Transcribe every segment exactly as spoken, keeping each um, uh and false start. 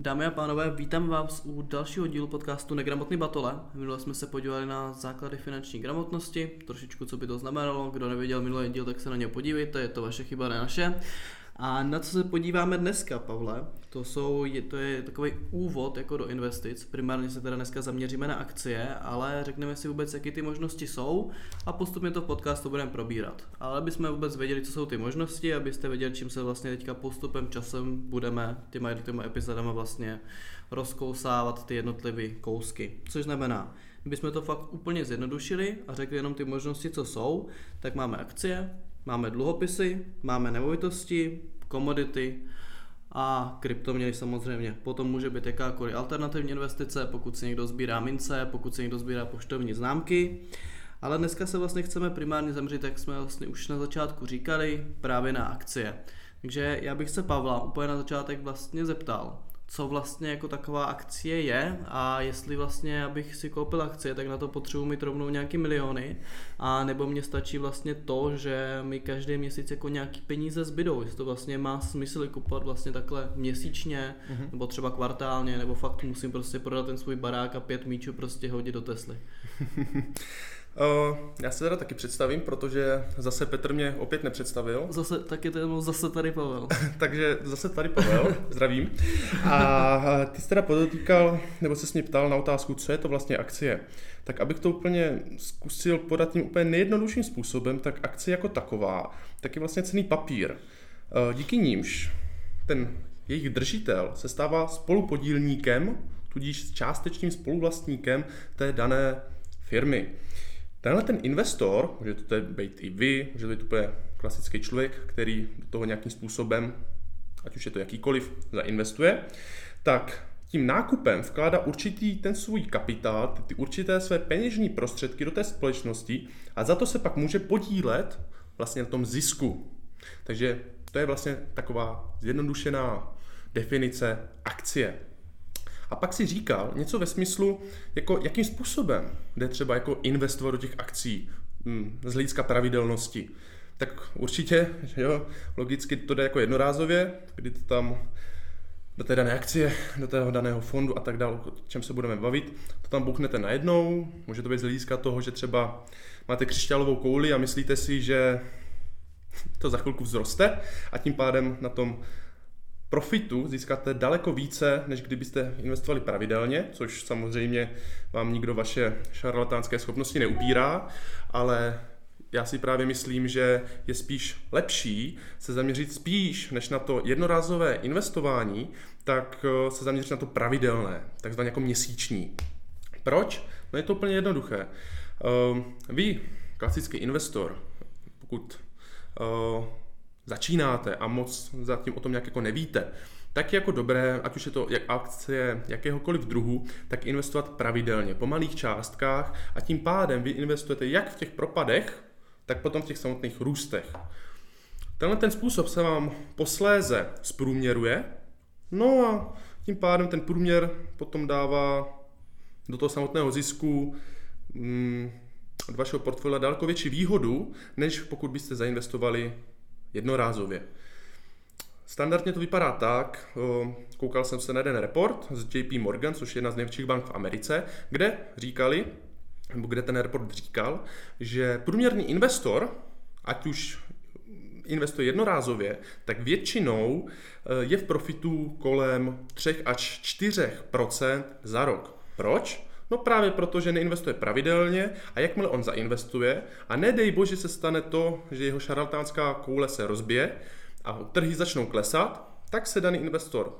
Dámy a pánové, vítám vás u dalšího dílu podcastu Negramotný Batole. Minule jsme se podívali na základy finanční gramotnosti, trošičku co by to znamenalo, kdo neviděl minulý díl, tak se na něj podívejte, je to vaše chyba, ne naše. A na co se podíváme dneska, Pavle, to, jsou, je, to je takový úvod jako do investic, primárně se teda dneska zaměříme na akcie, ale řekneme si vůbec, jaké ty možnosti jsou a postupně to v podcastu budeme probírat. Ale abychom vůbec věděli, co jsou ty možnosti, abyste věděli, čím se vlastně teďka postupem časem budeme těma jednotlivými epizodama vlastně rozkousávat ty jednotlivé kousky, což znamená, kdybychom to fakt úplně zjednodušili a řekli jenom ty možnosti, co jsou, tak máme akcie, máme dluhopisy, máme nemovitosti, komodity a kryptoměny samozřejmě. Potom může být jakákoliv alternativní investice, pokud si někdo sbírá mince, pokud si někdo sbírá poštovní známky. Ale dneska se vlastně chceme primárně zaměřit, jak jsme vlastně už na začátku říkali, právě na akcie. Takže já bych se Pavla úplně na začátek vlastně zeptal, co vlastně jako taková akcie je a jestli vlastně abych si koupil akcie, tak na to potřebuji mít rovnou nějaký miliony a nebo mě stačí vlastně to, že mi každý měsíc jako nějaký peníze zbydou, jestli to vlastně má smysl kupovat vlastně takhle měsíčně mm-hmm. nebo třeba kvartálně, nebo fakt musím prostě prodat ten svůj barák a pět míčů prostě hodit do Tesly. Já se teda taky představím, protože zase Petr mě opět nepředstavil. Zase, tak je to zase tady Pavel. Takže zase tady Pavel, zdravím. A ty jsi teda podotýkal, nebo se s mě ptal na otázku, co je to vlastně akcie. Tak abych to úplně zkusil podat tím úplně nejjednodušším způsobem, tak akcie jako taková, tak je vlastně cenný papír. Díky nímž ten jejich držitel se stává spolupodílníkem, tudíž částečným spoluvlastníkem té dané firmy. Tenhle ten investor, může to být i vy, může to být úplně klasický člověk, který do toho nějakým způsobem, ať už je to jakýkoliv, zainvestuje, tak tím nákupem vkládá určitý ten svůj kapitál, ty, ty určité své peněžní prostředky do té společnosti a za to se pak může podílet vlastně na tom zisku. Takže to je vlastně taková zjednodušená definice akcie. A pak si říkal něco ve smyslu, jako jakým způsobem jde třeba jako investovat do těch akcí z hlediska pravidelnosti. Tak určitě, že jo, logicky to jde jako jednorázově, kdy to tam do té dané akcie, do tého daného fondu a tak dále, o čem se budeme bavit, to tam bouchnete najednou, může to být z hlediska toho, že třeba máte křišťálovou kouli a myslíte si, že to za chvilku vzroste a tím pádem na tom profitu získáte daleko více, než kdybyste investovali pravidelně, což samozřejmě vám nikdo vaše šarlatánské schopnosti neupírá, ale já si právě myslím, že je spíš lepší se zaměřit spíš než na to jednorázové investování, tak se zaměřit na to pravidelné, takzvaně jako měsíční. Proč? No je to úplně jednoduché. Vy, klasický investor, pokud začínáte a moc zatím o tom nějak jako nevíte, tak je jako dobré, ať už je to jak akcie jakéhokoliv druhu, tak investovat pravidelně, po malých částkách a tím pádem vy investujete jak v těch propadech, tak potom v těch samotných růstech. Tenhle ten způsob se vám posléze zprůměruje, no a tím pádem ten průměr potom dává do toho samotného zisku mm, od vašeho portfolia daleko větší výhodu, než pokud byste zainvestovali jednorázově. Standardně to vypadá tak, koukal jsem se na jeden report z J P Morgan, což je jedna z největších bank v Americe, kde říkali, nebo kde ten report říkal, že průměrný investor, ať už investuje jednorázově, tak většinou je v profitu kolem tři až čtyři procenta za rok. Proč? No právě proto, že neinvestuje pravidelně a jakmile on zainvestuje a nedej bože se stane to, že jeho šarlatánská koule se rozbije a trhy začnou klesat, tak se daný investor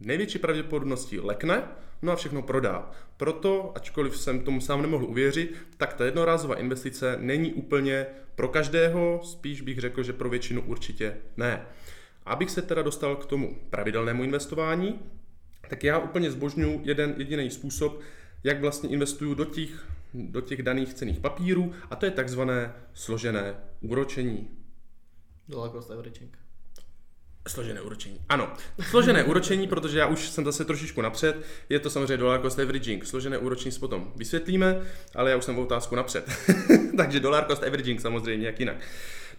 největší pravděpodobností lekne, no a všechno prodá. Proto, ačkoliv jsem tomu sám nemohl uvěřit, tak ta jednorázová investice není úplně pro každého, spíš bych řekl, že pro většinu určitě ne. Abych se teda dostal k tomu pravidelnému investování, tak já úplně zbožňuji jeden jediný způsob, jak vlastně investuju do těch, do těch daných cenných papírů, a to je takzvané složené úročení. Dollar Cost Averaging. Složené úročení, ano. Složené úročení, protože já už jsem zase trošičku napřed, je to samozřejmě Dollar Cost Averaging. Složené úročení si potom vysvětlíme, ale já už jsem v otázku napřed. Takže Dollar Cost Averaging samozřejmě, jak jinak.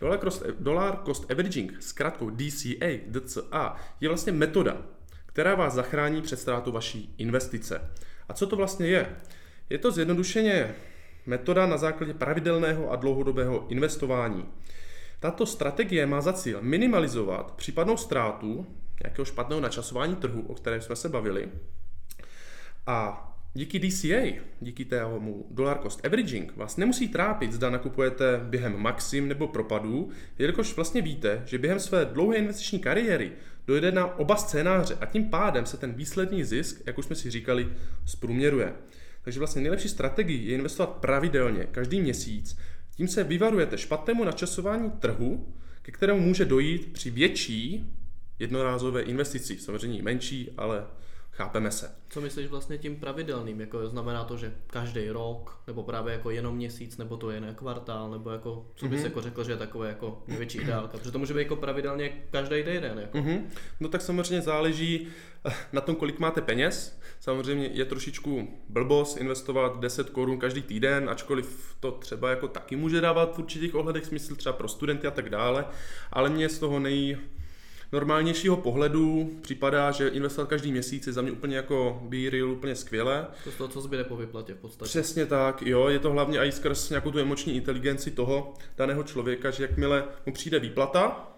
Dollar Cost, Dollar Cost Averaging, zkrátkou D C A, D C A, je vlastně metoda, která vás zachrání před ztrátou vaší investice. A co to vlastně je? Je to zjednodušeně metoda na základě pravidelného a dlouhodobého investování. Tato strategie má za cíl minimalizovat případnou ztrátu nějakého špatného načasování trhu, o kterém jsme se bavili. A díky D C A, díky tému Dollar Cost Averaging, vás nemusí trápit, zda nakupujete během maxim nebo propadů, jelikož vlastně víte, že během své dlouhé investiční kariéry dojde na oba scénáře a tím pádem se ten výsledný zisk, jak už jsme si říkali, zprůměruje. Takže vlastně nejlepší strategií je investovat pravidelně, každý měsíc. Tím se vyvarujete špatnému načasování trhu, ke kterému může dojít při větší jednorázové investici. Samozřejmě menší, ale chápeme se. Co myslíš vlastně tím pravidelným? Jako znamená to, že každý rok, nebo právě jako jenom měsíc, nebo to jen kvartál, nebo jako, co bys mm-hmm. jako řekl, že je takové jako největší ideálka? Protože to může být jako pravidelně každý den. Jako. Mm-hmm. No tak samozřejmě záleží na tom, kolik máte peněz. Samozřejmě je trošičku blbost investovat deset korun každý týden, ačkoliv to třeba jako taky může dávat v určitých ohledech smysl třeba pro studenty a tak dále, ale mě z toho nej... normálnějšího pohledu připadá, že investovat každý měsíc je za mě úplně jako be real, úplně skvěle. To z toho, co zbyde po vyplatě v podstatě. Přesně tak, jo, je to hlavně i skrz nějakou tu emoční inteligenci toho daného člověka, že jakmile mu přijde výplata,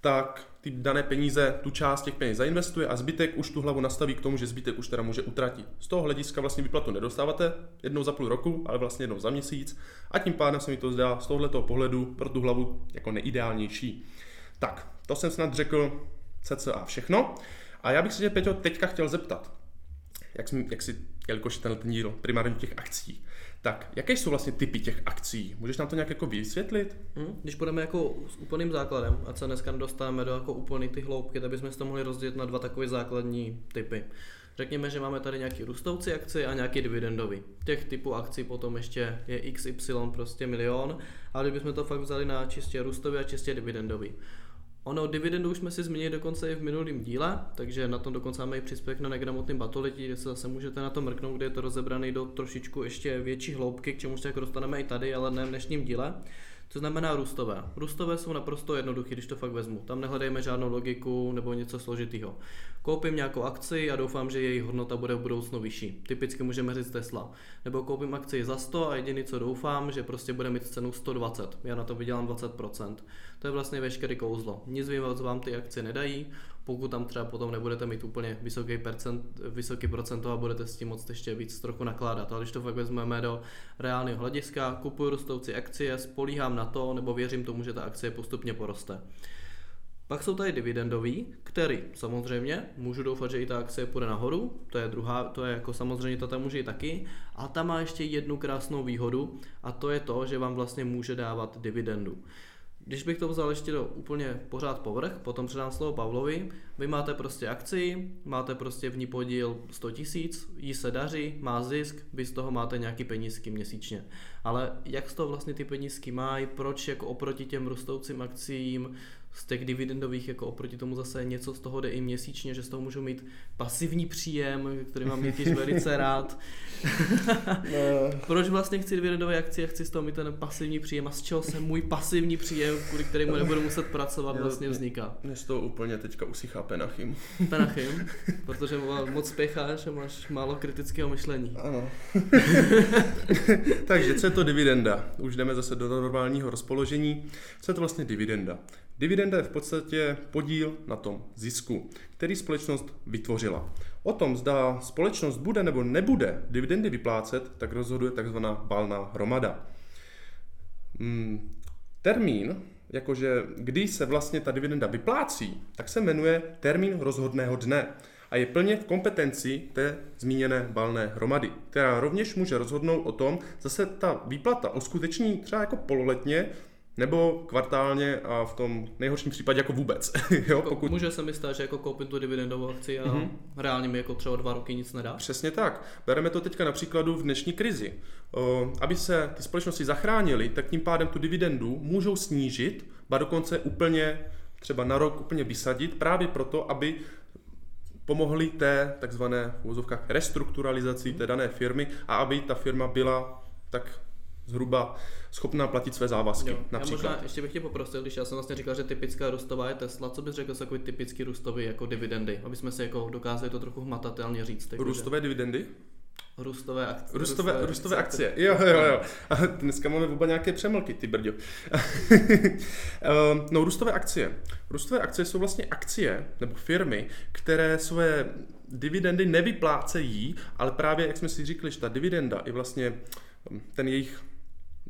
tak ty dané peníze, tu část těch peněz zainvestuje a zbytek už tu hlavu nastaví k tomu, že zbytek už teda může utratit. Z toho hlediska vlastně výplatu nedostáváte jednou za půl roku, ale vlastně jednou za měsíc a tím pádem se mi to zdá z tohoto pohledu pro tu hlavu jako neideálnější. Tak, to jsem snad řekl cca všechno. A já bych se tě, Peťo, teďka chtěl zeptat, jak, jsi, jak jsi, jelikož tenhle ten díl primárně těch akcí, tak jaké jsou vlastně typy těch akcí? Můžeš nám to nějak jako vysvětlit? Hmm, když budeme jako s úplným základem, a se dneska dostáváme do jako úplný ty hloubky, tak bychom si to mohli rozdělit na dva takové základní typy. Řekněme, že máme tady nějaký růstoucí akcie a nějaký dividendový. Těch typů akcí potom ještě je X Y prostě milion, ale kdybychom to fakt vzali na čistě růstový a čistě dividendový. Ono dividendu už jsme si zmínili dokonce i v minulém díle, takže na tom dokonce máme i příspěvek na Negramotným Batole, kde se zase můžete na to mrknout, kde je to rozebrané do trošičku ještě větší hloubky, k čemu se jako dostaneme i tady, ale ne v dnešním díle. Co znamená růstové? Růstové jsou naprosto jednoduché, když to fakt vezmu. Tam nehledejme žádnou logiku nebo něco složitého. Koupím nějakou akci a doufám, že její hodnota bude v budoucnu vyšší. Typicky můžeme říct Tesla. Nebo koupím akci za sto a jediný, co doufám, že prostě bude mít cenu sto dvacet. Já na to vydělám dvacet procent. To je vlastně veškerý kouzlo. Nic víc vám ty akcie nedají, pokud tam třeba potom nebudete mít úplně vysoký, percent, vysoký procento a budete s tím moc ještě víc trochu nakládat. Ale když to fakt vezmeme do reálného hlediska, kupuju rostoucí akcie, spolíhám na to nebo věřím tomu, že ta akcie postupně poroste. Pak jsou tady dividendový, který samozřejmě můžu doufat, že i ta akcie půjde nahoru, to je druhá, to je jako samozřejmě ta tam může i taky a ta má ještě jednu krásnou výhodu a to je to, že vám vlastně může dávat dividendu. Když bych to vzal ještě do úplně pořád povrch, potom předám slovo Pavlovi, vy máte prostě akci, máte prostě v ní podíl sto tisíc, jí se daří, má zisk, vy z toho máte nějaký penízky měsíčně. Ale jak z toho vlastně ty penízky mají, proč jako oproti těm rostoucím akcím, z těch dividendových, jako oproti tomu zase něco z toho jde i měsíčně, že z toho můžu mít pasivní příjem, který mám měsíč velice rád. Proč vlastně chci dividendové akcie, chci z toho mít ten pasivní příjem a z čeho se můj pasivní příjem, kvůli kterému nebudu muset pracovat, vlastně vzniká? Mě z toho úplně teďka usychá penachim. Penachim? Protože moc spěcháš a máš málo kritického myšlení. Ano. Takže co je to dividenda? Už jdeme zase do normálního rozpoložení. Co je to vlastně dividenda? Dividenda je v podstatě podíl na tom zisku, který společnost vytvořila. O tom, zda společnost bude nebo nebude dividendy vyplácet, tak rozhoduje tzv. Valná hromada. Termín, jakože kdy se vlastně ta dividenda vyplácí, tak se jmenuje termín rozhodného dne a je plně v kompetenci té zmíněné valné hromady, která rovněž může rozhodnout o tom, zase ta výplata uskuteční třeba jako pololetně, nebo kvartálně a v tom nejhorším případě jako vůbec. Jo, pokud... Může se mi stát, že jako koupím tu dividendovou akci a mm-hmm. reálně mi jako třeba dva roky nic nedá? Přesně tak. Bereme to teďka na příkladu v dnešní krizi. O, aby se ty společnosti zachránily, tak tím pádem tu dividendu můžou snížit, ba dokonce úplně, třeba na rok úplně vysadit, právě proto, aby pomohly té takzvané v uvozovkách restrukturalizaci té dané firmy a aby ta firma byla tak zhruba schopná platit své závazky. Jo, například. Já možná ještě bych tě poprosil, když já jsem vlastně říkal, že typická růstová je Tesla, co bys řekl takový typický růstový jako dividendy, aby jsme si jako dokázali to trochu hmatatelně říct. Takže... Růstové dividendy? Růstové akcie. Růstové, růstové, růstové akcie. akcie. Jo, jo, jo. A dneska máme vůbec nějaké přemlky, ty brďo. No, růstové akcie. Růstové akcie jsou vlastně akcie nebo firmy, které své dividendy nevyplácejí, ale právě, jak jsme si říkali, že ta dividenda i vlastně ten jejich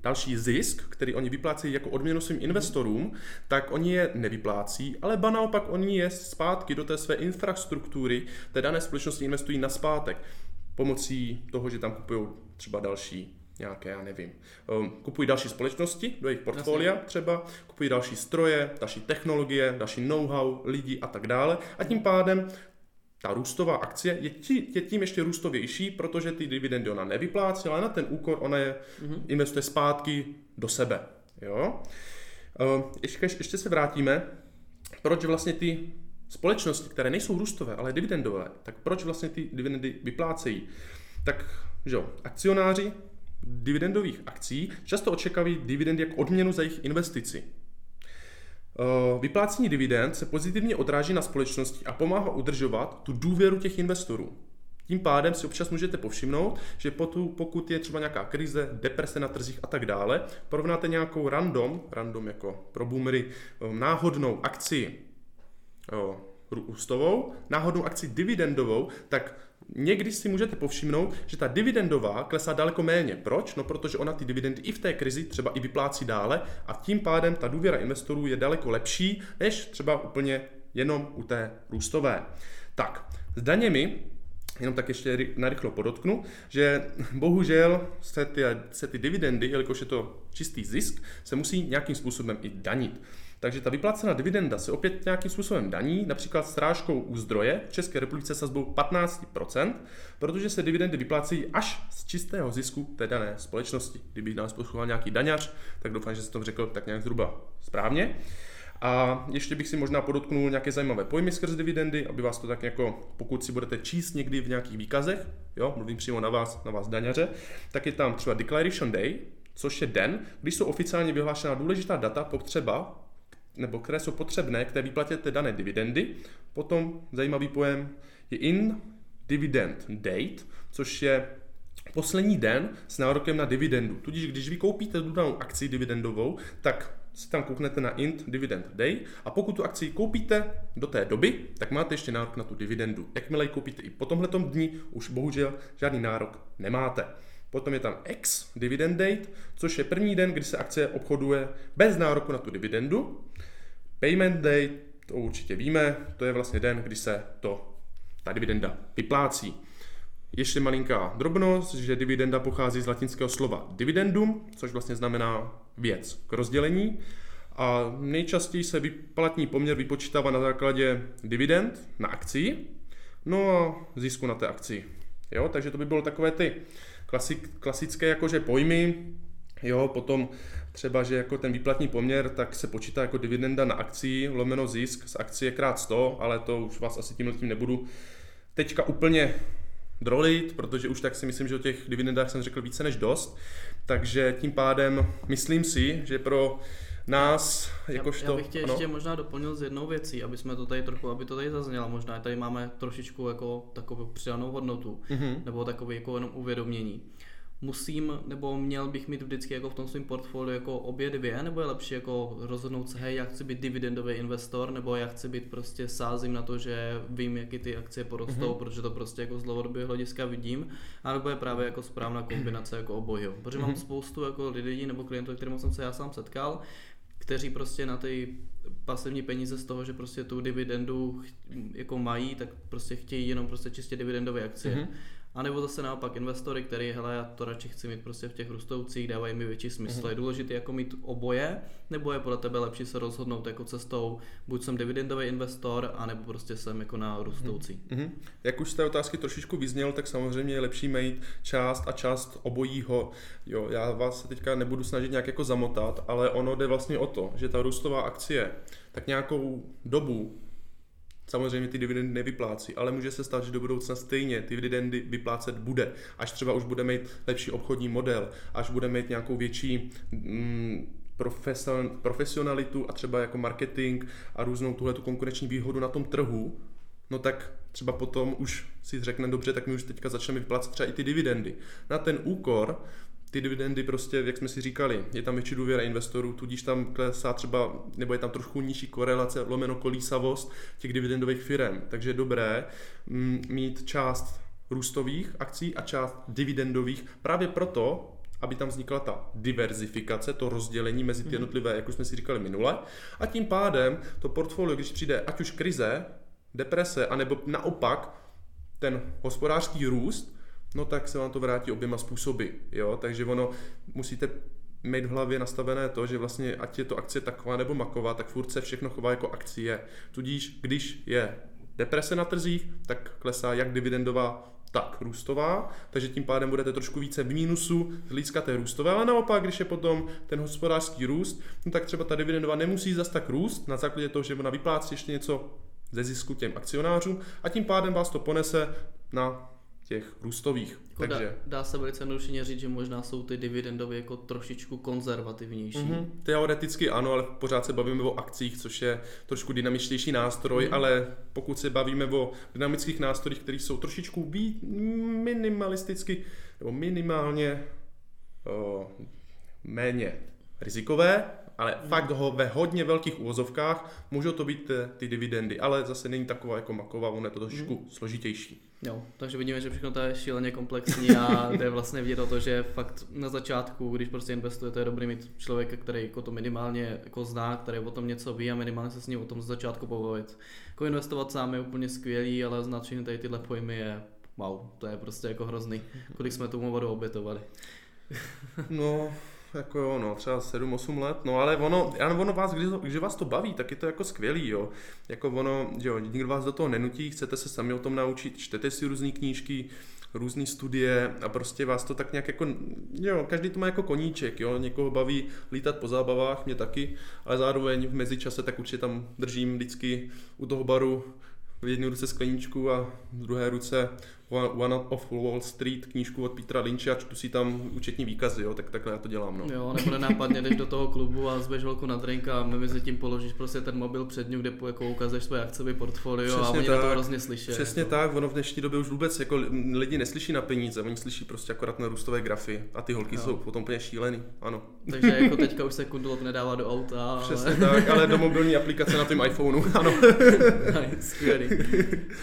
další zisk, který oni vyplácejí jako odměnu svým investorům, tak oni je nevyplácí, ale ba naopak oni je zpátky do té své infrastruktury té dané společnosti investují naspátek. Pomocí toho, že tam kupují třeba další nějaké, já nevím, kupují další společnosti do jejich portfolia třeba, kupují další stroje, další technologie, další know-how, lidi a tak dále a tím pádem ta růstová akcie je, tí, je tím ještě růstovější, protože ty dividendy ona nevyplácí, ale na ten úkor ona je mm-hmm. investuje zpátky do sebe. Jo? Ještě, ještě se vrátíme, proč vlastně ty společnosti, které nejsou růstové, ale dividendové, tak proč vlastně ty dividendy vyplácejí? Tak, že jo, akcionáři dividendových akcí často očekávají dividendy jako odměnu za jejich investici. Vyplácení dividend se pozitivně odráží na společnosti a pomáhá udržovat tu důvěru těch investorů. Tím pádem si občas můžete povšimnout, že pokud je třeba nějaká krize, deprese na trzích a tak dále, porovnáte nějakou random, random jako pro boomery, náhodnou akci růstovou, náhodnou akci dividendovou, tak někdy si můžete povšimnout, že ta dividendová klesá daleko méně. Proč? No protože ona ty dividendy i v té krizi třeba i vyplácí dále a tím pádem ta důvěra investorů je daleko lepší, než třeba úplně jenom u té růstové. Tak, s daněmi, jenom tak ještě narychlo podotknu, že bohužel se ty, se ty dividendy, jelikož je to čistý zisk, se musí nějakým způsobem i danit. Takže ta vyplácená dividenda se opět nějakým způsobem daní, například srážkou u zdroje v České republice sazbou patnáct procent, protože se dividendy vyplácí až z čistého zisku té dané společnosti. Kdyby nás poslouchal nějaký daňař, tak doufám, že jsem to řekl tak nějak zhruba správně. A ještě bych si možná podotknul nějaké zajímavé pojmy skrz dividendy, aby vás to tak jako, pokud si budete číst někdy v nějakých výkazech, jo, mluvím přímo na vás, na vás daňaře, tak je tam třeba Declaration Day, což je den, kdy jsou oficiálně vyhlášena důležitá data potřeba, nebo které jsou potřebné k té výplatě té dané dividendy. Potom zajímavý pojem je in dividend date, což je poslední den s nárokem na dividendu. Tudíž když vy koupíte tu danou akci dividendovou, tak si tam kouknete na in dividend day a pokud tu akci koupíte do té doby, tak máte ještě nárok na tu dividendu. Jakmile ji koupíte i po tomhletom dni, už bohužel žádný nárok nemáte. Potom je tam ex dividend date, což je první den, kdy se akcie obchoduje bez nároku na tu dividendu. Payment date, to určitě víme, to je vlastně den, kdy se to, ta dividenda vyplácí. Ještě malinká drobnost, že dividenda pochází z latinského slova dividendum, což vlastně znamená věc k rozdělení. A nejčastěji se výplatní poměr vypočítává na základě dividend na akci, no a zisku na té akci. Jo, takže to by bylo takové ty klasik, klasické jakože pojmy, jo, potom třeba, že jako ten výplatní poměr, tak se počítá jako dividenda na akcii, lomeno zisk z akcie krát sto, ale to už vás asi tímhle tím nebudu teďka úplně drolit, protože už tak si myslím, že o těch dividendách jsem řekl více než dost, takže tím pádem myslím si, že pro nás, jakožto... Já, já bych tě ano. ještě možná doplnil s jednou věcí, aby jsme to tady trochu, aby to tady zaznělo, možná tady máme trošičku jako takovou přidanou hodnotu, mm-hmm. nebo takový jako jenom uvědomění. Musím, nebo měl bych mít vždycky jako v tom svém portfoliu jako obě dvě, nebo je lepší jako rozhodnout se, hej, já chci být dividendový investor, nebo já chci být prostě sázím na to, že vím, jaký ty akcie porostou, mm-hmm. protože to prostě jako z dlouhodobého hlediska vidím, a nebo je právě jako správná kombinace jako obojího, protože mm-hmm. mám spoustu jako lidí nebo klientů, kterým jsem se já sám setkal, kteří prostě na ty pasivní peníze z toho, že prostě tu dividendu jako mají, tak prostě chtějí jenom prostě čistě dividendové akcie. Mm-hmm. A nebo zase naopak investory, který, hele, já to radši chci mít prostě v těch růstoucích, dávají mi větší smysl. Mm-hmm. Je důležité jako mít oboje, nebo je podle tebe lepší se rozhodnout jako cestou, buď jsem dividendový investor, anebo prostě jsem jako na růstoucí. Mm-hmm. Jak už z té otázky trošičku vyzněl, tak samozřejmě je lepší mít část a část obojího. Jo, já vás teďka nebudu snažit nějak jako zamotat, ale ono jde vlastně o to, že ta růstová akcie tak nějakou dobu samozřejmě ty dividendy nevyplácí, ale může se stát, že do budoucna stejně ty dividendy vyplácet bude. Až třeba už bude mít lepší obchodní model, až bude mít nějakou větší mm, profesionalitu a třeba jako marketing a různou tuhletu konkurenční výhodu na tom trhu, no tak třeba potom už si řekneme dobře, tak my už teďka začneme vyplácet třeba i ty dividendy. Na ten úkor ty dividendy prostě, jak jsme si říkali, je tam větší důvěra investorů, tudíž tam klesá třeba, nebo je tam trošku nižší korelace, lomeno kolísavost těch dividendových firem. Takže je dobré mít část růstových akcí a část dividendových právě proto, aby tam vznikla ta diverzifikace, to rozdělení mezi ty jednotlivé, jak už jsme si říkali minule. A tím pádem to portfolio, když přijde ať už krize, deprese, anebo naopak ten hospodářský růst, no tak se vám to vrátí oběma způsoby. Jo? Takže ono musíte mít v hlavě nastavené to, že vlastně ať je to akcie taková nebo maková, tak furt se všechno chová jako akcie. Tudíž, když je deprese na trzích, tak klesá jak dividendová, tak růstová, takže tím pádem budete trošku více v mínusu z hlediska té růstové, ale naopak, když je potom ten hospodářský růst, no tak třeba ta dividendová nemusí zas tak růst na základě toho, že ona vyplácí ještě něco ze zisku těm akcionářům a tím pádem vás to ponese na těch růstových. Takže dá, dá se velice jednoduše říct, že možná jsou ty dividendové jako trošičku konzervativnější. Mm-hmm. Teoreticky ano, ale pořád se bavíme o akcích, což je trošku dynamičtější nástroj, mm-hmm. ale pokud se bavíme o dynamických nástrojích, které jsou trošičku být minimalisticky nebo minimálně o, méně rizikové, ale mm-hmm. fakt ho ve hodně velkých úvozovkách můžou to být ty dividendy, ale zase není taková jako maková, ono je to trošičku mm-hmm. složitější. Jo, takže vidíme, že všechno to je šíleně komplexní a to je vlastně vidět o to, že fakt na začátku, když prostě investujete, je dobrý mít člověka, který jako to minimálně jako zná, který o tom něco ví a minimálně se s ním o tom z začátku pobavit. Jako investovat sám je úplně skvělý, ale znát všechny tady tyhle pojmy je wow, to je prostě jako hrozný, kolik jsme tomu vodu obětovali. No, jako jo, no, třeba sedm osm let, no ale ono, ono vás, když, když vás to baví, tak je to jako skvělý, jo. Jako ono, jo, nikdo vás do toho nenutí, chcete se sami o tom naučit, čtete si různé knížky, různé studie a prostě vás to tak nějak jako, jo, každý to má jako koníček, jo, někoho baví lítat po zábavách, mě taky, ale zároveň v mezičase tak určitě tam držím vždycky u toho baru v jedné ruce skleničku a v druhé ruce One of Wall Street, knížku od Petra Lynche a čtu si tam účetní výkazy, jo, tak takhle já to dělám, no. Jo, nebo nenápadně jdeš do toho klubu a zběž holku na drink a mezi tím položíš prostě ten mobil před ňu, kde jako ukazuješ svoje akciové portfolio přesně a oni tak, na to hrozně slyší. Přesně jako. Tak, ono v dnešní době už vůbec jako lidi neslyší na peníze, oni slyší prostě akorát na růstové grafy a ty holky jo. Jsou potom úplně šílený, ano. Takže jako teďka už se kundlot nedává do auta. Ale... Přesně tak, ale do mobilní aplikace na tvém iPhoneu, ano. Skvělý.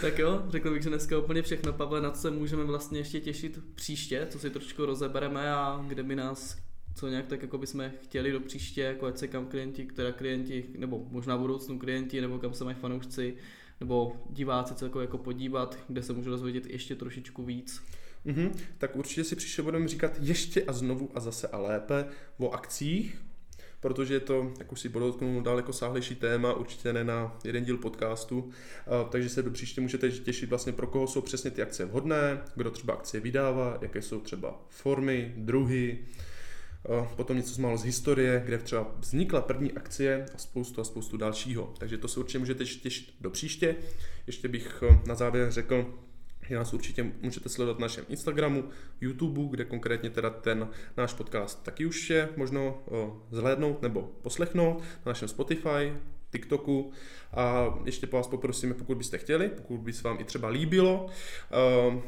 Tak jo, řekl bych, že dneska úplně všechno, Pavle. Na co se můžeme vlastně ještě těšit příště, co si trošku rozebereme a kde by nás, co nějak tak jako bychom chtěli do příště, jako ať se kam klienti, která klienti, nebo možná budoucnu klienti, nebo kam se mají fanoušci, nebo diváci celkově jako podívat, kde se můžu dozvědět ještě trošičku víc. Mm-hmm. Tak určitě si příště budeme říkat ještě a znovu a zase a lépe o akcích, protože je to, jak už si podotknu, daleko sáhlejší téma, určitě ne na jeden díl podcastu, takže se do příště můžete těšit vlastně, pro koho jsou přesně ty akcie vhodné, kdo třeba akcie vydává, jaké jsou třeba formy, druhy, potom něco z málo z historie, kde třeba vznikla první akcie a spoustu a spoustu dalšího. Takže to se určitě můžete těšit do příště. Ještě bych na závěr řekl, že nás určitě můžete sledovat na našem Instagramu, YouTubeu, kde konkrétně teda ten náš podcast taky už je možno zhlédnout nebo poslechnout, na našem Spotify, TikToku a ještě po vás poprosíme, pokud byste chtěli, pokud by se vám i třeba líbilo,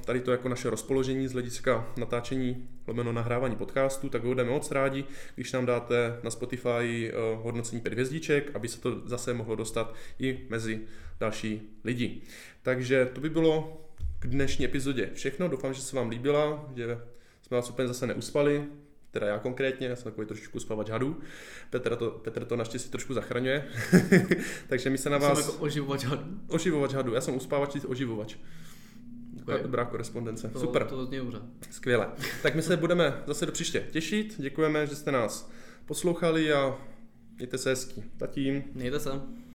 tady to jako naše rozpoložení z hlediska natáčení lomeno nahrávání podcastu, tak budeme moc rádi, když nám dáte na Spotify hodnocení pět hvězdiček, aby se to zase mohlo dostat i mezi další lidi. Takže to by bylo k dnešní epizodě všechno, doufám, že se vám líbila, že jsme vás úplně zase neuspali, teda já konkrétně, já jsem takový trošičku spavač hadů, Petr to, Petr to naštěstí trošku zachraňuje, takže my se na vás... Jsem jako oživovač hadů. Oživovač hadů, já jsem uspávač, ty oživovač. Taková dobrá korespondence, to, super. To zní dobře. Skvěle. Tak my se budeme zase do příště těšit, děkujeme, že jste nás poslouchali a mějte se hezky. Zatím. Mějte se.